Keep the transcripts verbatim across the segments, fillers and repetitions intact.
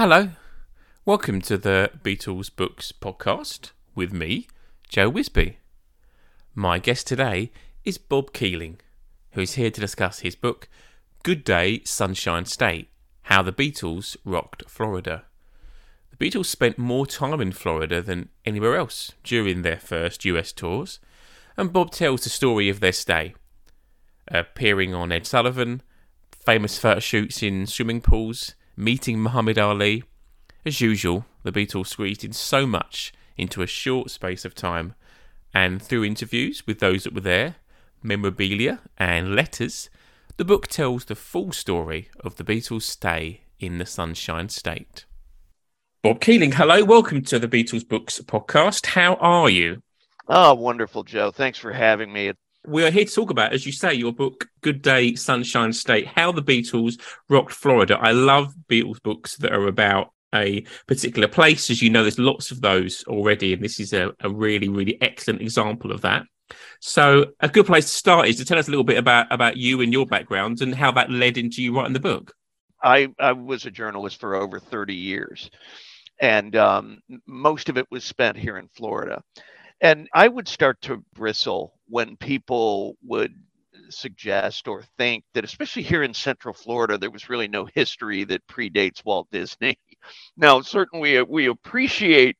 Hello, welcome to the Beatles Books podcast with me, Joe Wisby. My guest today is Bob Kealing, who is here to discuss his book, Good Day Sunshine State, How the Beatles Rocked Florida. The Beatles spent more time in Florida than anywhere else during their first U S tours, and Bob tells the story of their stay, appearing on Ed Sullivan, famous photo shoots in swimming pools, meeting Muhammad Ali. As usual, the Beatles squeezed in so much into a short space of time, and through interviews with those that were there, memorabilia and letters, the book tells the full story of the Beatles' stay in the Sunshine State. Bob Kealing, hello, welcome to the Beatles Books podcast. How are you? Oh, wonderful, Joe. Thanks for having me. We are here to talk about, as you say, your book, Good Day, Sunshine State, How the Beatles Rocked Florida. I love Beatles books that are about a particular place. As you know, there's lots of those already, and this is a, a really, really excellent example of that. So a good place to start is to tell us a little bit about, about you and your background and how that led into you writing the book. I, I was a journalist for over thirty years, and um, most of it was spent here in Florida. And I would start to bristle when people would suggest or think that, especially here in Central Florida, there was really no history that predates Walt Disney. Now, certainly we appreciate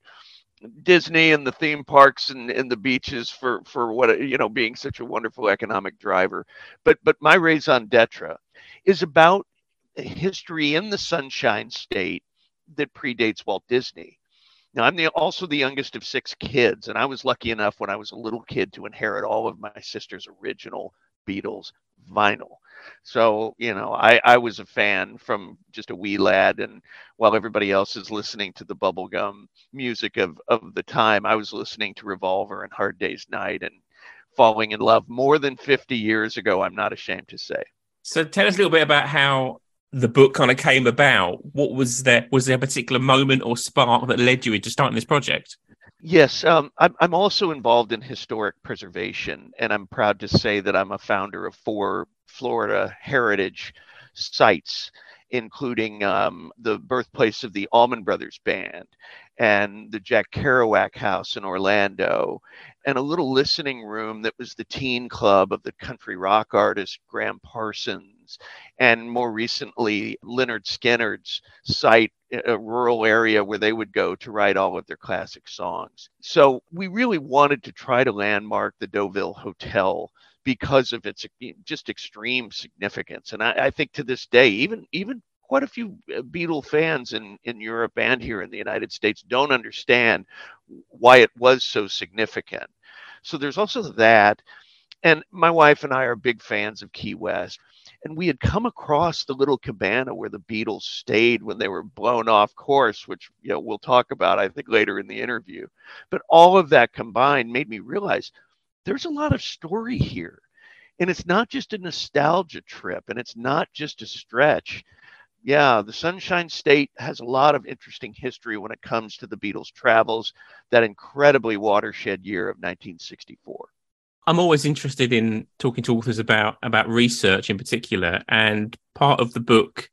Disney and the theme parks and, and the beaches for, for what, you know, being such a wonderful economic driver. But, but my raison d'etre is about history in the Sunshine State that predates Walt Disney. Now, I'm the, also the youngest of six kids, and I was lucky enough when I was a little kid to inherit all of my sister's original Beatles vinyl. So, you know, I, I was a fan from just a wee lad, and while everybody else is listening to the bubblegum music of, of the time, I was listening to Revolver and Hard Day's Night and falling in love more than fifty years ago, I'm not ashamed to say. So tell us a little bit about how the book kind of came about. What was that? Was there a particular moment or spark that led you into starting this project? Yes, um, I'm, I'm also involved in historic preservation, and I'm proud to say that I'm a founder of four Florida heritage sites, including um, the birthplace of the Allman Brothers Band and the Jack Kerouac House in Orlando, and a little listening room that was the teen club of the country rock artist Graham Parsons, and more recently Lynyrd Skynyrd's site, a rural area where they would go to write all of their classic songs. So we really wanted to try to landmark the Deauville Hotel because of its just extreme significance. And I, I think to this day, even even quite a few Beatle fans in, in Europe and here in the United States don't understand why it was so significant. So there's also that. And my wife and I are big fans of Key West. And we had come across the little cabana where the Beatles stayed when they were blown off course, which, you know, we'll talk about, I think, later in the interview. But all of that combined made me realize there's a lot of story here, and it's not just a nostalgia trip, and it's not just a stretch. Yeah, the Sunshine State has a lot of interesting history when it comes to the Beatles' travels, that incredibly watershed year of nineteen sixty-four. I'm always interested in talking to authors about, about research in particular, and part of the book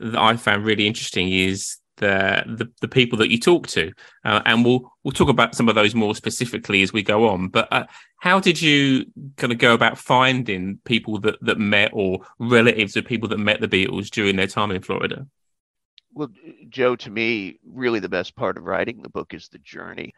that I found really interesting is The, the the people that you talk to, uh, and we'll we'll talk about some of those more specifically as we go on. But uh, how did you kind of go about finding people that, that met, or relatives of people that met the Beatles during their time in Florida? Well, Joe, to me, really the best part of writing the book is the journey,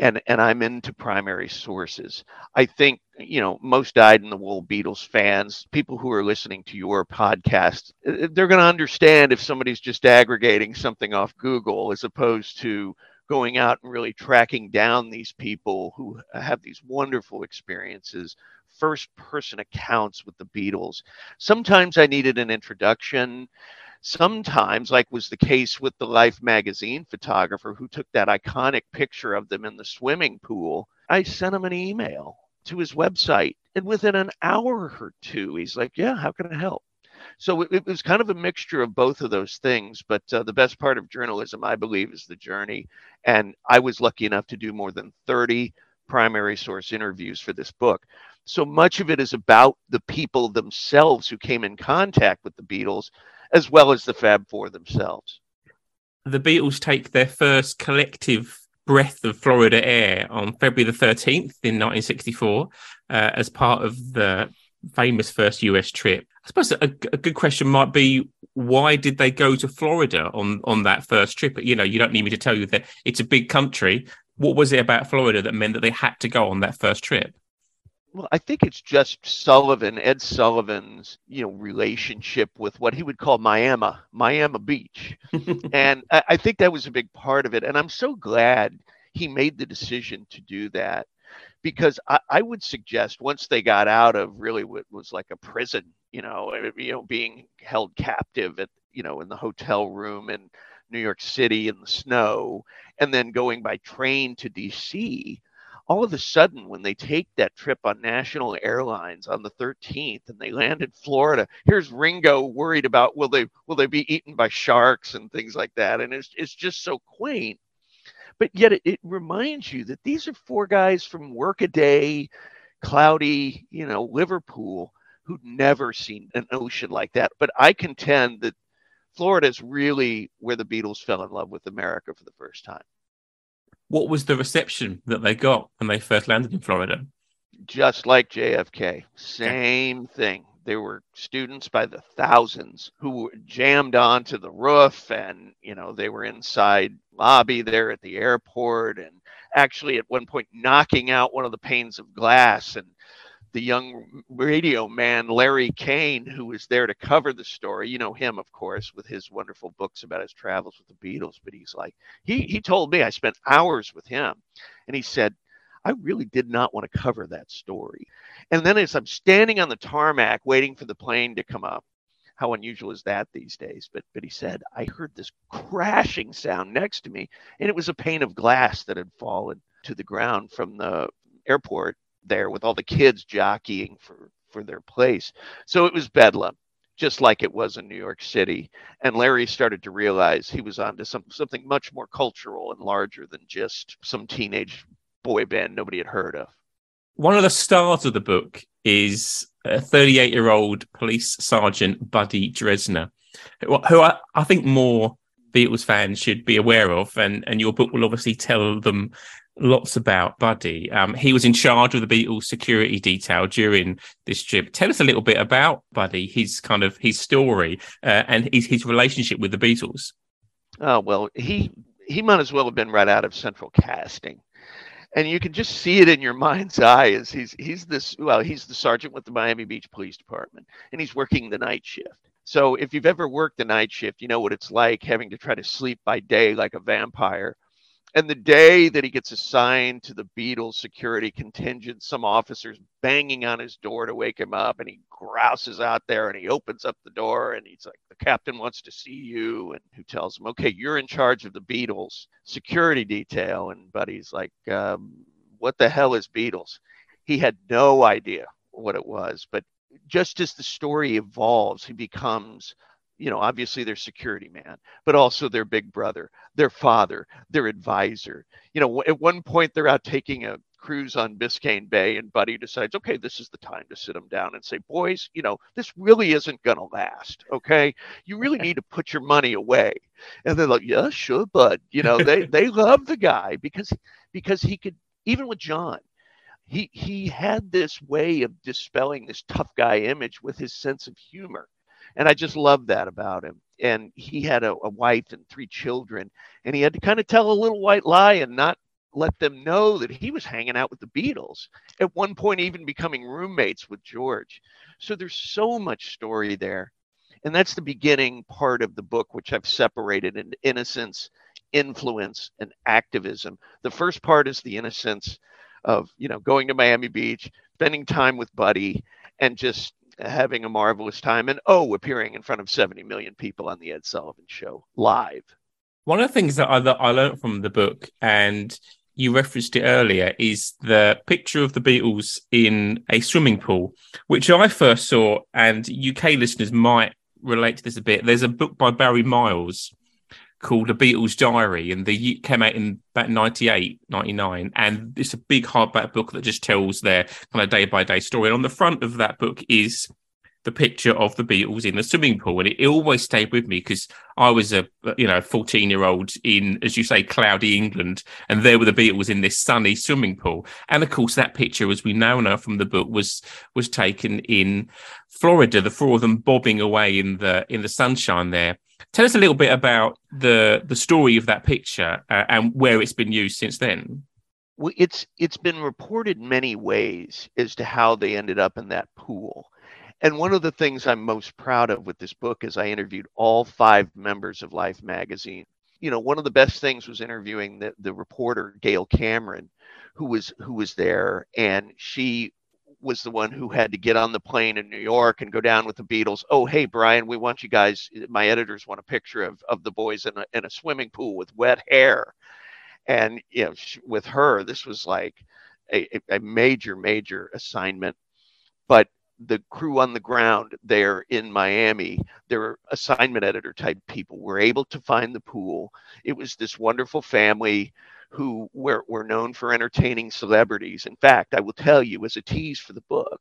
and and I'm into primary sources. I think, you know, most dyed-in-the-wool Beatles fans, people who are listening to your podcast, they're going to understand if somebody's just aggregating something off Google as opposed to going out and really tracking down these people who have these wonderful experiences, first-person accounts with the Beatles. Sometimes I needed an introduction. Sometimes, like was the case with the Life magazine photographer who took that iconic picture of them in the swimming pool, I sent him an email to his website, and within an hour or two, he's like, yeah, how can I help? So it, it was kind of a mixture of both of those things, but uh, the best part of journalism, I believe, is the journey. And I was lucky enough to do more than thirty primary source interviews for this book. So much of it is about the people themselves who came in contact with the Beatles, as well as the Fab Four themselves. the Beatles take their first collective breath of Florida air on February the thirteenth in nineteen sixty-four uh, as part of the famous first U S trip. I suppose a, a good question might be, why did they go to Florida on, on that first trip? You know, you don't need me to tell you that it's a big country. What was it about Florida that meant that they had to go on that first trip? Well, I think it's just Sullivan, Ed Sullivan's, you know, relationship with what he would call Miami, Miami Beach. And I, I think that was a big part of it. And I'm so glad he made the decision to do that, because I, I would suggest once they got out of really what was like a prison, you know, you know, being held captive at, you know, in the hotel room in New York City in the snow, and then going by train to D C, all of a sudden, when they take that trip on National Airlines on the thirteenth and they land in Florida, here's Ringo worried about, will they will they be eaten by sharks and things like that? And it's it's just so quaint. But yet it, it reminds you that these are four guys from workaday, cloudy, you know, Liverpool who'd never seen an ocean like that. But I contend that Florida is really where the Beatles fell in love with America for the first time. What was the reception that they got when they first landed in Florida? Just like J F K, same thing. There were students by the thousands who were jammed onto the roof, and, you know, they were inside lobby there at the airport, and actually at one point knocking out one of the panes of glass. And the young radio man, Larry Kane, who was there to cover the story, you know him, of course, with his wonderful books about his travels with the Beatles. But he's like, he he told me, I spent hours with him, and he said, I really did not want to cover that story. And then as I'm standing on the tarmac waiting for the plane to come up, how unusual is that these days? But but he said, I heard this crashing sound next to me, and it was a pane of glass that had fallen to the ground from the airport there with all the kids jockeying for, for their place. So it was bedlam, just like it was in New York City. And Larry started to realize he was onto some, something much more cultural and larger than just some teenage boy band nobody had heard of. One of the stars of the book is a thirty-eight-year-old police sergeant, Buddy Dresner, who I, I think more Beatles fans should be aware of. And, and your book will obviously tell them lots about Buddy. Um, he was in charge of the Beatles security detail during this trip. Tell us a little bit about Buddy, his kind of his story uh, and his, his relationship with the Beatles. Oh, well, he he might as well have been right out of central casting. And you can just see it in your mind's eye as he's he's this well, he's the sergeant with the Miami Beach Police Department, and he's working the night shift. So if you've ever worked the night shift, you know what it's like having to try to sleep by day like a vampire. And the day that he gets assigned to the Beatles security contingent, some officer's banging on his door to wake him up, and he grouses out there, and he opens up the door, and he's like, the captain wants to see you. And who tells him, okay, you're in charge of the Beatles security detail. And Buddy's like, um, what the hell is Beatles? He had no idea what it was. But just as the story evolves, he becomes, you know, obviously their security man, but also their big brother, their father, their advisor. You know, at one point they're out taking a cruise on Biscayne Bay, and Buddy decides, okay, this is the time to sit them down and say, boys, you know, this really isn't going to last. Okay. You really need to put your money away. And they're like, yeah, sure, bud. You know, they, they love the guy because, because he could, even with John, he, he had this way of dispelling this tough guy image with his sense of humor. And I just love that about him. And he had a, a wife and three children, and he had to kind of tell a little white lie and not let them know that he was hanging out with the Beatles. At one point, even becoming roommates with George. So there's so much story there. And that's the beginning part of the book, which I've separated into innocence, influence, and activism. The first part is the innocence of, you know, going to Miami Beach, spending time with Buddy, and just having a marvelous time, and, oh, appearing in front of seventy million people on the Ed Sullivan Show live. One of the things that I, that I learned from the book, and you referenced it earlier, is the picture of the Beatles in a swimming pool, which I first saw, and U K listeners might relate to this a bit. There's a book by Barry Miles called The Beatles' Diary, and the came out in about ninety-eight, ninety-nine, and it's a big hardback book that just tells their kind of day by day story. And on the front of that book is the picture of the Beatles in the swimming pool, and it, it always stayed with me because I was a you know fourteen year old in, as you say, cloudy England, and there were the Beatles in this sunny swimming pool. And of course that picture, as we know now from the book, was was taken in Florida, the four of them bobbing away in the in the sunshine there. Tell us a little bit about the the story of that picture uh, and where it's been used since then. Well, it's it's been reported many ways as to how they ended up in that pool. And one of the things I'm most proud of with this book is I interviewed all five members of Life magazine. You know, one of the best things was interviewing the, the reporter, Gail Cameron, who was who was there. And she was the one who had to get on the plane in New York and go down with the Beatles. Oh, hey, Brian, we want you guys, my editors want a picture of, of the boys in a, in a swimming pool with wet hair. And, you know, she, with her, this was like a, a major, major assignment. But the crew on the ground there in Miami, their assignment editor type people were able to find the pool. It was this wonderful family who were, were known for entertaining celebrities. In fact, I will tell you as a tease for the book,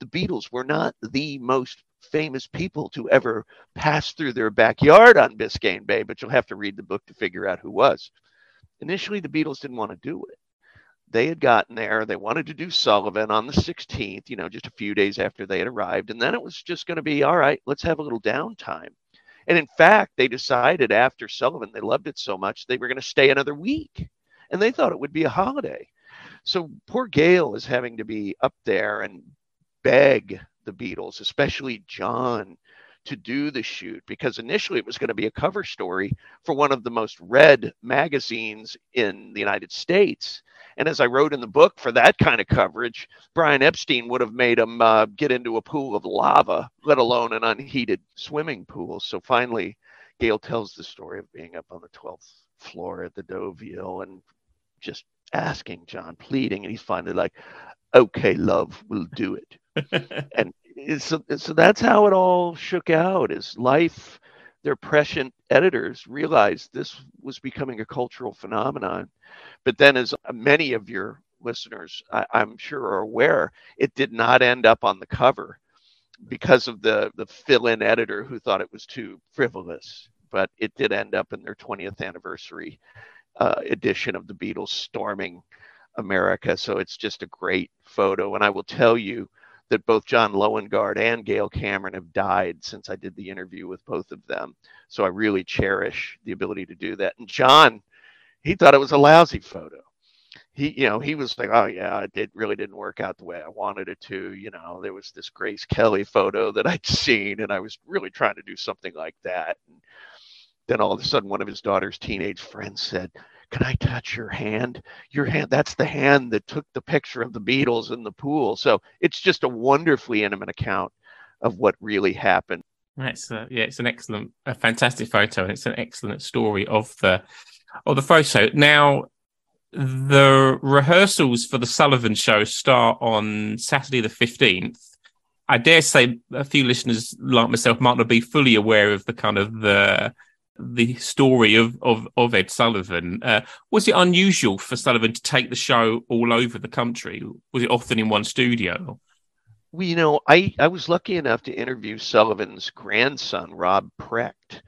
the Beatles were not the most famous people to ever pass through their backyard on Biscayne Bay, but you'll have to read the book to figure out who was. Initially, the Beatles didn't want to do it. They had gotten there. They wanted to do Sullivan on the sixteenth, you know, just a few days after they had arrived. And then it was just going to be, all right, let's have a little downtime. And in fact, they decided after Sullivan, they loved it so much, they were going to stay another week. And they thought it would be a holiday. So poor Gail is having to be up there and beg the Beatles, especially John, to do the shoot, because initially it was going to be a cover story for one of the most read magazines in the United States. And as I wrote in the book, for that kind of coverage, Brian Epstein would have made him uh, get into a pool of lava, let alone an unheated swimming pool. So finally, Gail tells the story of being up on the twelfth floor at the Deauville and just asking John, pleading, and he's finally like, okay, love, we'll do it. and so, so that's how it all shook out, is Life, their prescient editors, realized this was becoming a cultural phenomenon. But then, as many of your listeners, I, I'm sure, are aware, it did not end up on the cover because of the, the fill-in editor who thought it was too frivolous. But it did end up in their twentieth anniversary uh, edition of the Beatles storming America. So it's just a great photo. And I will tell you that both John Loengard and Gail Cameron have died since I did the interview with both of them. So I really cherish the ability to do that. And John, he thought it was a lousy photo. He, you know, he was like, oh yeah, it really didn't work out the way I wanted it to. You know, there was this Grace Kelly photo that I'd seen, and I was really trying to do something like that. And then all of a sudden, one of his daughter's teenage friends said, can I touch your hand? Your hand, that's the hand that took the picture of the Beatles in the pool. So it's just a wonderfully intimate account of what really happened. That's uh, yeah, it's an excellent, a fantastic photo, and it's an excellent story of the of the photo. Now, the rehearsals for the Sullivan show start on Saturday the fifteenth. I dare say a few listeners like myself might not be fully aware of the kind of the the story of, of, of Ed Sullivan. Uh, was it unusual for Sullivan to take the show all over the country? Was it often in one studio? Well, you know, I, I was lucky enough to interview Sullivan's grandson, Rob Precht,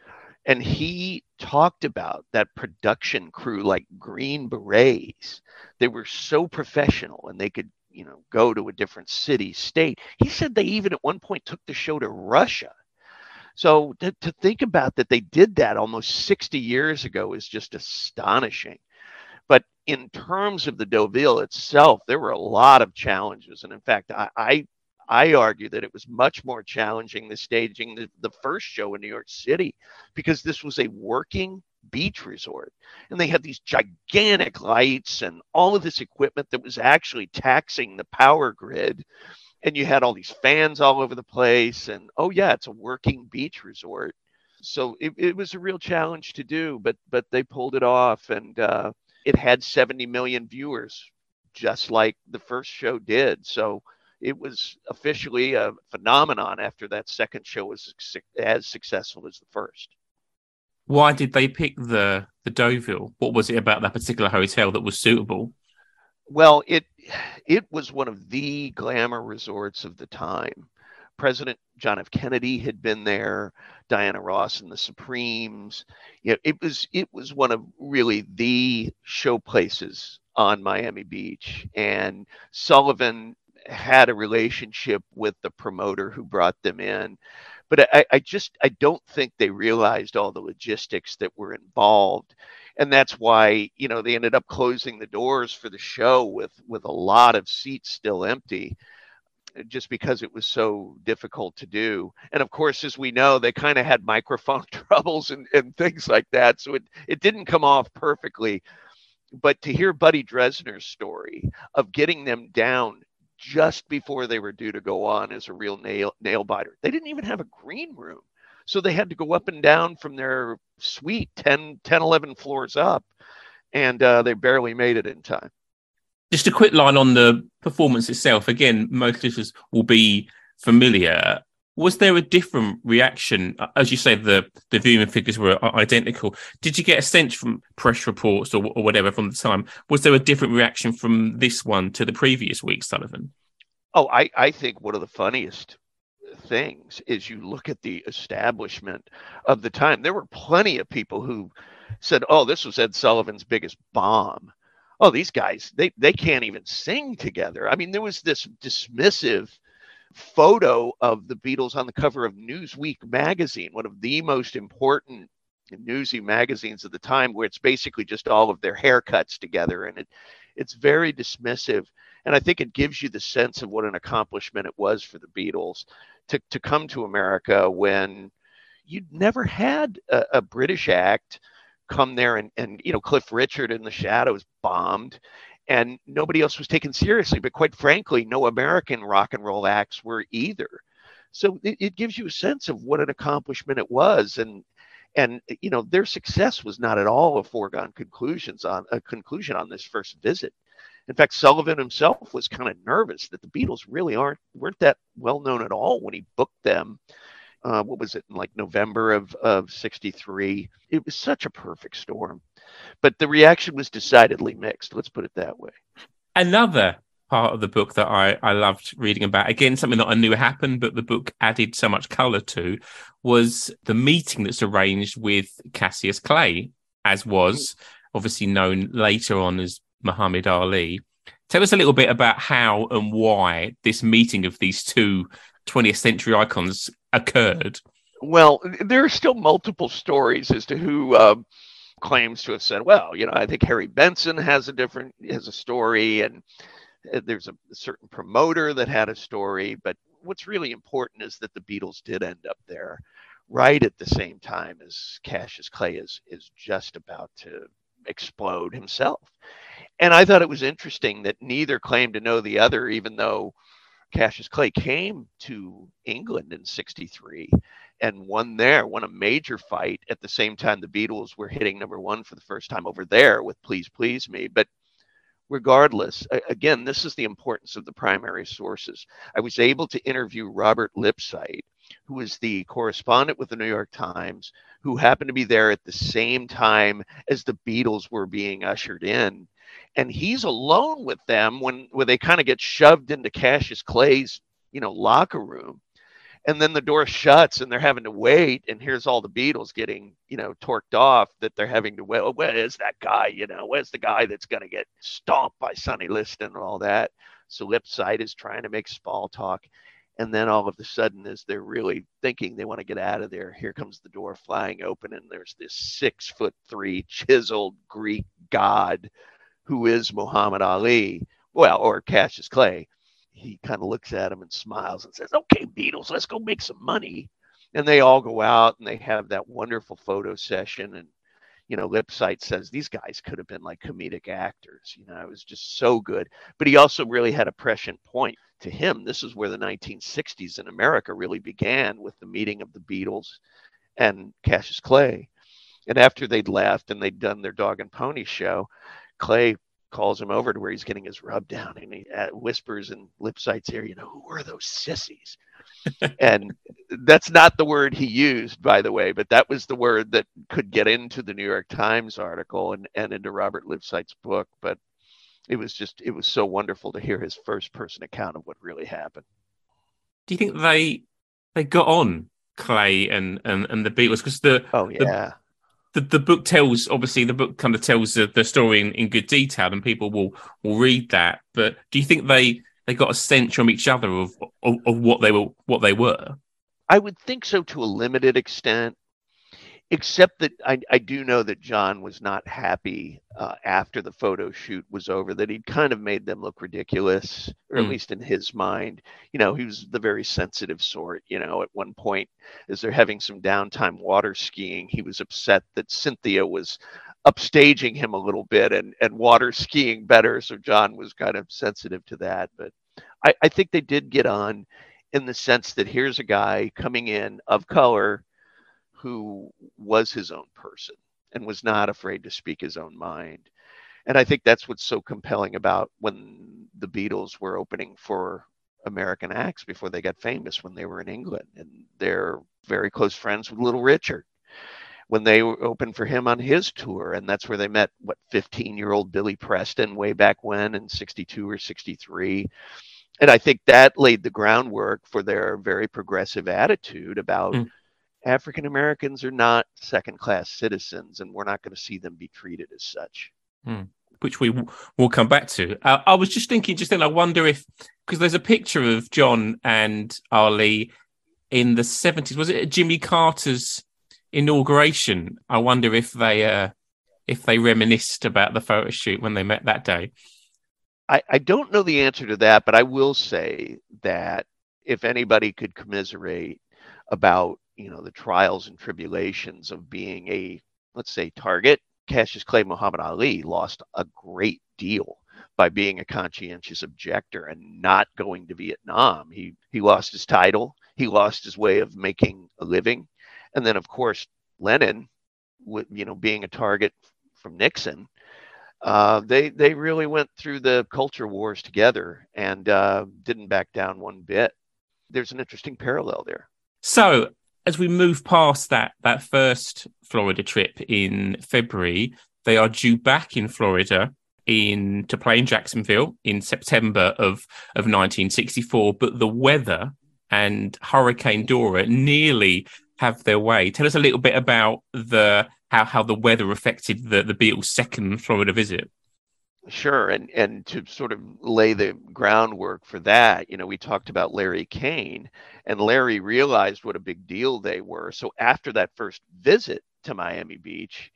and he talked about that production crew like Green Berets. They were so professional, and they could, you know, go to a different city, state. He said they even at one point took the show to Russia. So to, to think about that, they did that almost sixty years ago is just astonishing. But in terms of the Deauville itself, there were a lot of challenges. And in fact, I I, I argue that it was much more challenging, the staging, the, the first show in New York City, because this was a working beach resort. And they had these gigantic lights and all of this equipment that was actually taxing the power grid. And you had all these fans all over the place. And, oh, yeah, it's a working beach resort. So it, it was a real challenge to do, but but they pulled it off. And uh, it had seventy million viewers, just like the first show did. So it was officially a phenomenon after that second show was as successful as the first. Why did they pick the, the Deauville? What was it about that particular hotel that was suitable? Well, it it was one of the glamour resorts of the time, President John F. Kennedy had been there, Diana Ross and the Supremes. You know, it was it was one of really the show places on Miami Beach. And Sullivan had a relationship with the promoter who brought them in. But I, I just, I don't think they realized all the logistics that were involved. And that's why, you know, they ended up closing the doors for the show with, with a lot of seats still empty, just because it was so difficult to do. And of course, as we know, they kind of had microphone troubles and, and things like that. So it, it didn't come off perfectly. But to hear Buddy Dresner's story of getting them down just before they were due to go on is a real nail nail biter. They didn't even have a green room. So they had to go up and down from their suite ten, ten, eleven floors up. And uh, they barely made it in time. Just a quick line on the performance itself. Again, most listeners will be familiar. Was there a different reaction? As you say, the, the viewing figures were identical. Did you get a sense from press reports or, or whatever from the time? Was there a different reaction from this one to the previous week, Sullivan? Oh, I, I think one of the funniest things is you look at the establishment of the time. There were plenty of people who said, oh, this was Ed Sullivan's biggest bomb. Oh, these guys, they, they can't even sing together. I mean, there was this dismissive photo of the Beatles on the cover of Newsweek magazine, one of the most important newsy magazines of the time, where it's basically just all of their haircuts together. And it, it's very dismissive. And I think it gives you the sense of what an accomplishment it was for the Beatles to, to come to America when you'd never had a, a British act come there and, and, you know, Cliff Richard in the Shadows bombed and nobody else was taken seriously. But quite frankly, no American rock and roll acts were either. So it, it gives you a sense of what an accomplishment it was. And, and, you know, their success was not at all a foregone conclusions on a conclusion on this first visit. In fact, Sullivan himself was kind of nervous that the Beatles really aren't, weren't that well known at all when he booked them. Uh, what was it, in like November of, of sixty-three? It was such a perfect storm. But the reaction was decidedly mixed. Let's put it that way. Another part of the book that I, I loved reading about, again, something that I knew happened, but the book added so much colour to, was the meeting that's arranged with Cassius Clay, as was obviously known later on as Muhammad Ali. Tell us a little bit about how and why this meeting of these two twentieth century icons occurred. Well, there are still multiple stories as to who uh, claims to have said, well, you know, I think Harry Benson has a different, has a story, and there's a certain promoter that had a story. But what's really important is that the Beatles did end up there right at the same time as Cassius Clay is, is just about to explode himself. And I thought it was interesting that neither claimed to know the other, even though Cassius Clay came to England in sixty-three and won there, won a major fight at the same time the Beatles were hitting number one for the first time over there with Please Please Me. But regardless, again, this is the importance of the primary sources. I was able to interview Robert Lipsyte, who is the correspondent with the New York Times, who happened to be there at the same time as the Beatles were being ushered in. And he's alone with them when, when they kind of get shoved into Cassius Clay's, you know, locker room. And then the door shuts and they're having to wait. And here's all the Beatles getting, you know, torqued off that they're having to wait. Oh, where is that guy? You know, where's the guy that's going to get stomped by Sonny Liston and all that? So Lipsyte is trying to make small talk. And then all of a sudden, as they're really thinking they want to get out of there, here comes the door flying open. And there's this six foot three chiseled Greek god who is Muhammad Ali, well, or Cassius Clay. He kind of looks at him and smiles and says, okay, Beatles, let's go make some money. And they all go out and they have that wonderful photo session. And, you know, Lipsyte says these guys could have been like comedic actors. You know, it was just so good. But he also really had a prescient point. To him, this is where the nineteen sixties in America really began, with the meeting of the Beatles and Cassius Clay. And after they'd left and they'd done their dog and pony show, Clay calls him over to where he's getting his rub down, and he whispers in Lipsyte's ear, you know, who are those sissies? And that's not the word he used, by the way, but that was the word that could get into the New York Times article and, and into Robert Lipsyte's book. But it was just, it was so wonderful to hear his first person account of what really happened. Do you think they they got on, Clay and, and, and the Beatles, because the oh yeah the, the, the book tells obviously the book kind of tells the, the story in, in good detail, and people will, will read that. But do you think they, they got a sense from each other of, of of what they were what they were? I would think so to a limited extent, except that I, I do know that John was not happy uh, after the photo shoot was over, that he'd kind of made them look ridiculous, or at mm. least in his mind. You know, he was the very sensitive sort. You know, at one point, as they're having some downtime water skiing, he was upset that Cynthia was upstaging him a little bit and, and water skiing better. So John was kind of sensitive to that. But I, I think they did get on in the sense that here's a guy coming in of color who was his own person and was not afraid to speak his own mind. And I think that's what's so compelling about when the Beatles were opening for American acts before they got famous, when they were in England, and they're very close friends with Little Richard when they were open for him on his tour. And that's where they met, what, fifteen year old Billy Preston way back when in sixty-two or sixty-three. And I think that laid the groundwork for their very progressive attitude about mm. African Americans are not second-class citizens, and we're not going to see them be treated as such. Hmm. Which we w- will come back to. Uh, I was just thinking, just then, I wonder if, because there's a picture of John and Ali in the seventies. Was it Jimmy Carter's inauguration? I wonder if they, uh, if they reminisced about the photo shoot when they met that day. I, I don't know the answer to that, but I will say that if anybody could commiserate about, you know, the trials and tribulations of being a, let's say, target, Cassius Clay, Muhammad Ali lost a great deal by being a conscientious objector and not going to Vietnam. He he lost his title. He lost his way of making a living. And then, of course, Lenin, you know, being a target from Nixon, uh, they, they really went through the culture wars together and uh, didn't back down one bit. There's an interesting parallel there. So, as we move past that that first Florida trip in February, they are due back in Florida in to play in Jacksonville in September of, of nineteen sixty-four. But the weather and Hurricane Dora nearly have their way. Tell us a little bit about the how, how the weather affected the, the Beatles' second Florida visit. Sure, and, and to sort of lay the groundwork for that, you know, we talked about Larry Kane, and Larry realized what a big deal they were. So after that first visit to Miami Beach,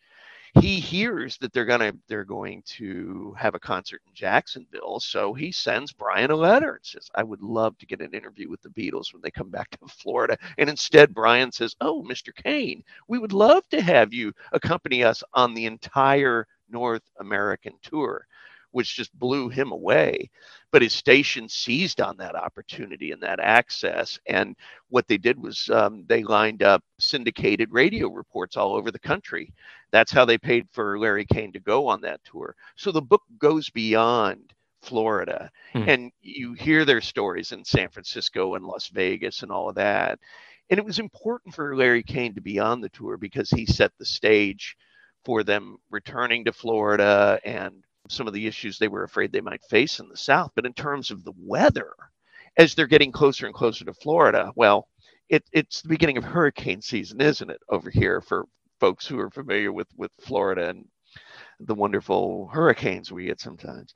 he hears that they're gonna they're going to have a concert in Jacksonville. So he sends Brian a letter and says, "I would love to get an interview with the Beatles when they come back to Florida." And instead, Brian says, "Oh, Mister Kane, we would love to have you accompany us on the entire North American tour," which just blew him away. But his station seized on that opportunity and that access. And what they did was um, they lined up syndicated radio reports all over the country. That's how they paid for Larry Kane to go on that tour. So the book goes beyond Florida. Mm. And you hear their stories in San Francisco and Las Vegas and all of that. And it was important for Larry Kane to be on the tour because he set the stage for them returning to Florida and some of the issues they were afraid they might face in the South. But in terms of the weather, as they're getting closer and closer to Florida, well, it, it's the beginning of hurricane season, isn't it, over here for folks who are familiar with, with Florida and the wonderful hurricanes we get sometimes.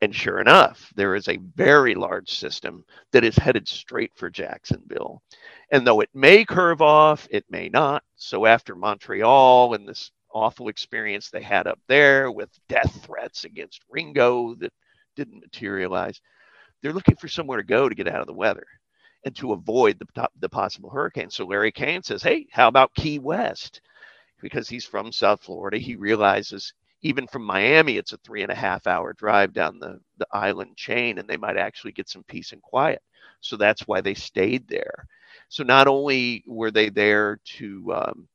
And sure enough, there is a very large system that is headed straight for Jacksonville. And though it may curve off, it may not. So after Montreal and this awful experience they had up there with death threats against Ringo that didn't materialize, they're looking for somewhere to go to get out of the weather and to avoid the, the possible hurricane. So Larry Kane says, "Hey, how about Key West?" Because he's from South Florida, he realizes even from Miami, it's a three and a half hour drive down the, the island chain, and they might actually get some peace and quiet. So that's why they stayed there. So not only were they there to um,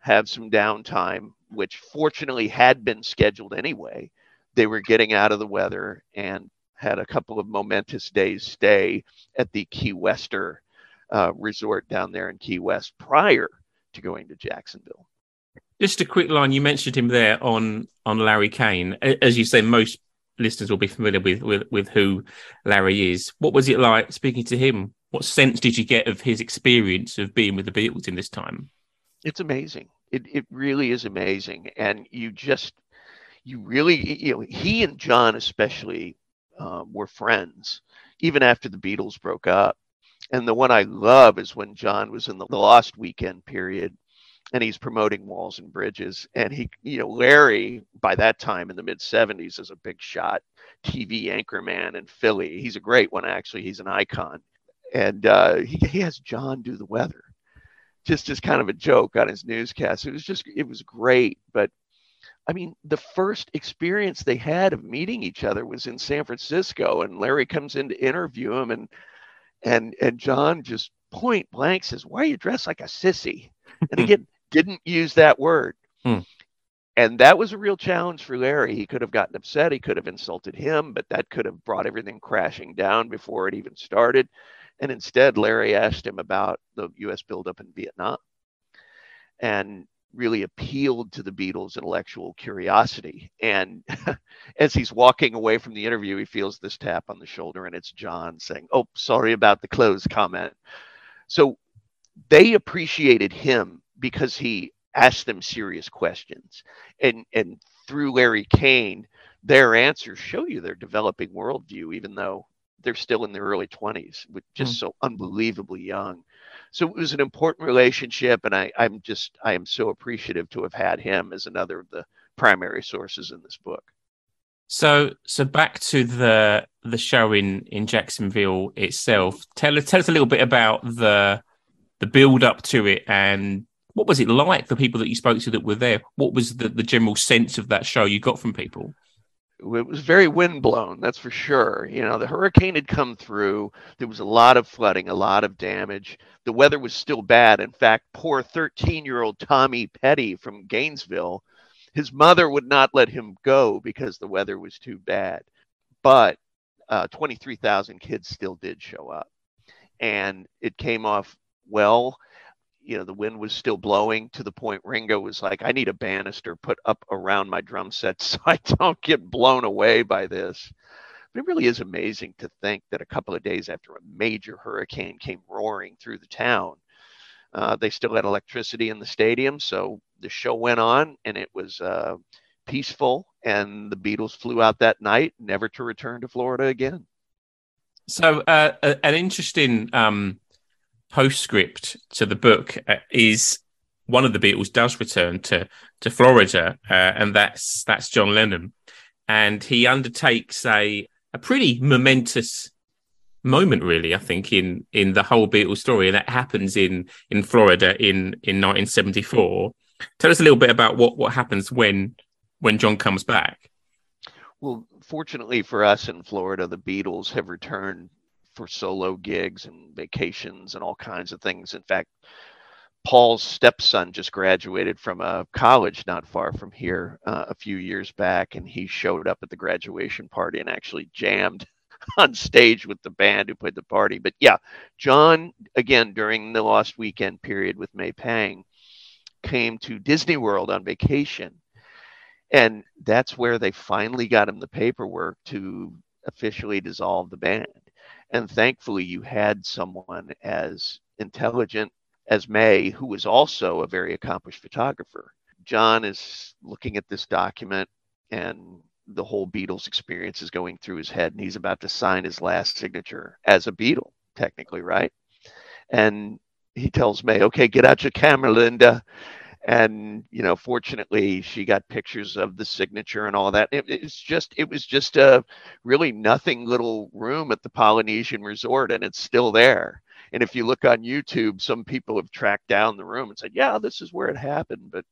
have some downtime, which fortunately had been scheduled anyway, they were getting out of the weather and had a couple of momentous days stay at the Key Wester uh, resort down there in Key West prior to going to Jacksonville. Just a quick line, you mentioned him there on, on Larry Kane. As you say, most listeners will be familiar with, with, with who Larry is. What was it like speaking to him what sense did you get of his experience of being with the Beatles in this time? It's amazing. It it really is amazing. And you just, you really, you know, he and John especially um, were friends, even after the Beatles broke up. And the one I love is when John was in the Lost Weekend period and he's promoting Walls and Bridges. And he, you know, Larry, by that time in the mid seventies, is a big shot T V anchor man in Philly. He's a great one, actually. He's an icon. And uh, he, he has John do the weather, just as kind of a joke on his newscast. It was just, it was great. But I mean, the first experience they had of meeting each other was in San Francisco, and Larry comes in to interview him, and and and John just point blank says, "Why are you dressed like a sissy?" And again, didn't use that word. Hmm. And that was a real challenge for Larry. He could have gotten upset. He could have insulted him, but that could have brought everything crashing down before it even started. And instead, Larry asked him about the U S buildup in Vietnam and really appealed to the Beatles' intellectual curiosity. And as he's walking away from the interview, he feels this tap on the shoulder, and it's John saying, "Oh, sorry about the clothes comment." So they appreciated him because he asked them serious questions. And, and through Larry Kane, their answers show you their developing worldview, even though they're still in their early twenties, with just so unbelievably young. So it was an important relationship. And I, I'm just, I am so appreciative to have had him as another of the primary sources in this book. So, so back to the, the show in, in Jacksonville itself, tell us, tell us a little bit about the, the build up to it. And what was it like for people that you spoke to that were there? What was the, the general sense of that show you got from people? It was very windblown, that's for sure. You know, the hurricane had come through. There was a lot of flooding, a lot of damage. The weather was still bad. In fact, poor thirteen-year-old Tommy Petty from Gainesville, his mother would not let him go because the weather was too bad. But uh, twenty-three thousand kids still did show up. And it came off well. You know, the wind was still blowing to the point Ringo was like, "I need a banister put up around my drum set so I don't get blown away by this." But it really is amazing to think that a couple of days after a major hurricane came roaring through the town, uh, they still had electricity in the stadium. So the show went on, and it was uh, peaceful. And the Beatles flew out that night, never to return to Florida again. So uh, an interesting... Um... postscript to the book uh, is one of the Beatles does return to to Florida, uh, and that's that's John Lennon, and he undertakes a a pretty momentous moment, really, I think, in in the whole Beatles story, and that happens in in Florida in in nineteen seventy-four. Tell us a little bit about what what happens when when John comes back. Well, fortunately for us in Florida, the Beatles have returned for solo gigs and vacations and all kinds of things. In fact, Paul's stepson just graduated from a college not far from here uh, a few years back, and he showed up at the graduation party and actually jammed on stage with the band who played the party. But yeah, John, again, during the Lost Weekend period with May Pang, came to Disney World on vacation. And that's where they finally got him the paperwork to officially dissolve the band. And thankfully, you had someone as intelligent as May, who was also a very accomplished photographer. John is looking at this document, and the whole Beatles experience is going through his head, and he's about to sign his last signature as a Beatle, technically, right? And he tells May, "Okay, get out your camera, Linda." And, you know, fortunately, she got pictures of the signature and all that. It, it's just it was just a really nothing little room at the Polynesian Resort, and it's still there. And if you look on YouTube, some people have tracked down the room and said, yeah, this is where it happened. But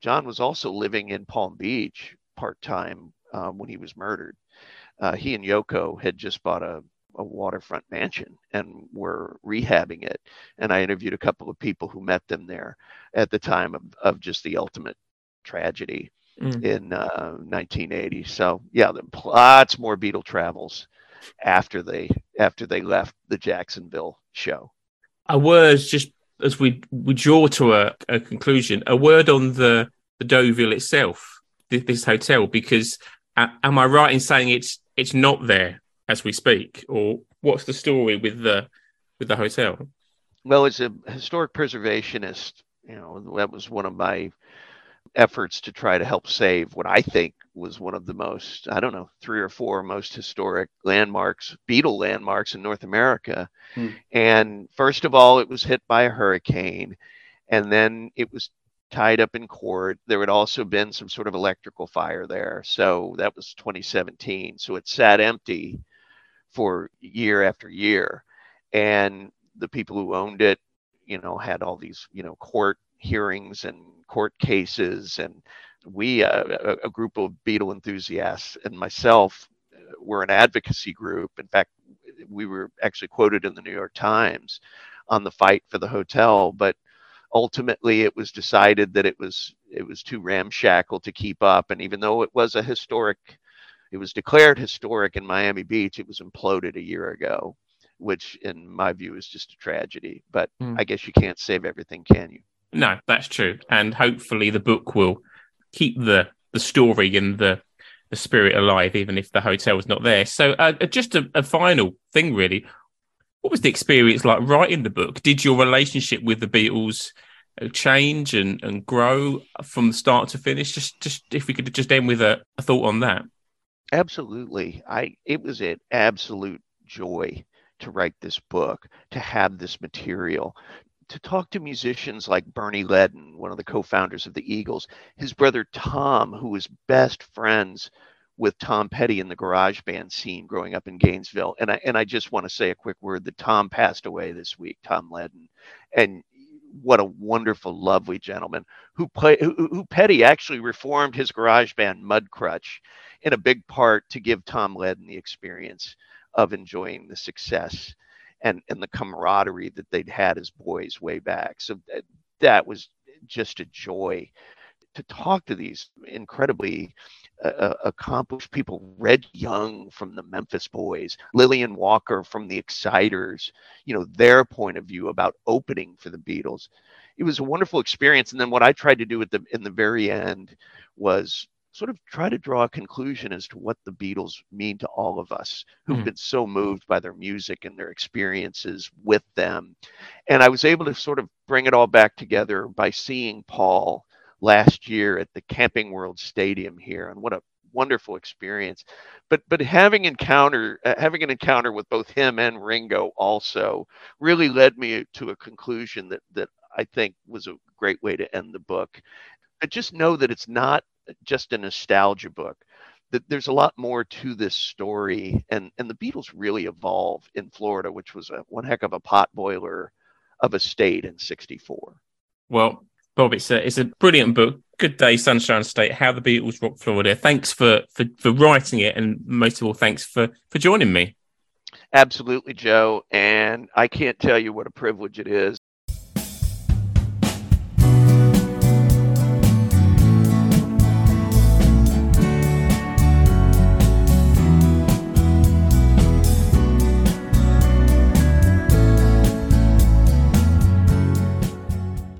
John was also living in Palm Beach part time um, when he was murdered. Uh, he and Yoko had just bought a a waterfront mansion and were rehabbing it. And I interviewed a couple of people who met them there at the time of, of just the ultimate tragedy mm. in uh, nineteen eighty. So yeah, the, lots more Beatle travels after they, after they left the Jacksonville show. A word, just as we, we draw to a, a conclusion, a word on the, the Deauville itself, this, this hotel, because uh, am I right in saying it's, it's not there as we speak, or what's the story with the with the hotel? Well, as a historic preservationist, you know, that was one of my efforts to try to help save what I think was one of the most, I don't know, three or four most historic landmarks, Beatle landmarks in North America. Hmm. And first of all, it was hit by a hurricane, and then it was tied up in court. There had also been some sort of electrical fire there. So that was twenty seventeen. So it sat empty for year after year. And the people who owned it, you know, had all these, you know, court hearings and court cases. And we, uh, a, a group of Beatle enthusiasts and myself, were an advocacy group. In fact, we were actually quoted in the New York Times on the fight for the hotel. But ultimately, it was decided that it was it was too ramshackle to keep up. And even though it was a historic, it was declared historic in Miami Beach, it was imploded a year ago, which in my view is just a tragedy. But mm. I guess you can't save everything, can you? No, that's true. And hopefully the book will keep the, the story and the, the spirit alive, even if the hotel was not there. So uh, just a, a final thing, really. What was the experience like writing the book? Did your relationship with the Beatles change and, and grow from start to finish? Just just if we could just end with a, a thought on that. Absolutely. I it was an absolute joy to write this book, to have this material, to talk to musicians like Bernie Leadon, one of the co-founders of the Eagles, his brother Tom, who was best friends with Tom Petty in the garage band scene growing up in Gainesville. And I, and I just want to say a quick word that Tom passed away this week, Tom Leadon. And what a wonderful, lovely gentleman who play, who, who Petty actually reformed his garage band Mudcrutch in a big part to give Tom Leadon the experience of enjoying the success and, and the camaraderie that they'd had as boys way back. So that, that was just a joy to talk to these incredibly Uh, accomplished people. Red Young from the Memphis Boys, Lillian Walker from the Exciters, you know, their point of view about opening for the Beatles. It was a wonderful experience. And then what I tried to do at the in the very end was sort of try to draw a conclusion as to what the Beatles mean to all of us who've mm. been so moved by their music and their experiences with them. And I was able to sort of bring it all back together by seeing Paul last year at the Camping World Stadium here, and what a wonderful experience. But but having encounter uh, having an encounter with both him and Ringo also really led me to a conclusion that that I think was a great way to end the book. I just know that it's not just a nostalgia book, that there's a lot more to this story, and and the Beatles really evolved in Florida, which was a one heck of a potboiler of a state in sixty-four. Well, Bob, it's a, it's a brilliant book. Good Day, Sunshine State, How the Beatles Rocked Florida. Thanks for, for, for writing it, and most of all, thanks for, for joining me. Absolutely, Joe. And I can't tell you what a privilege it is.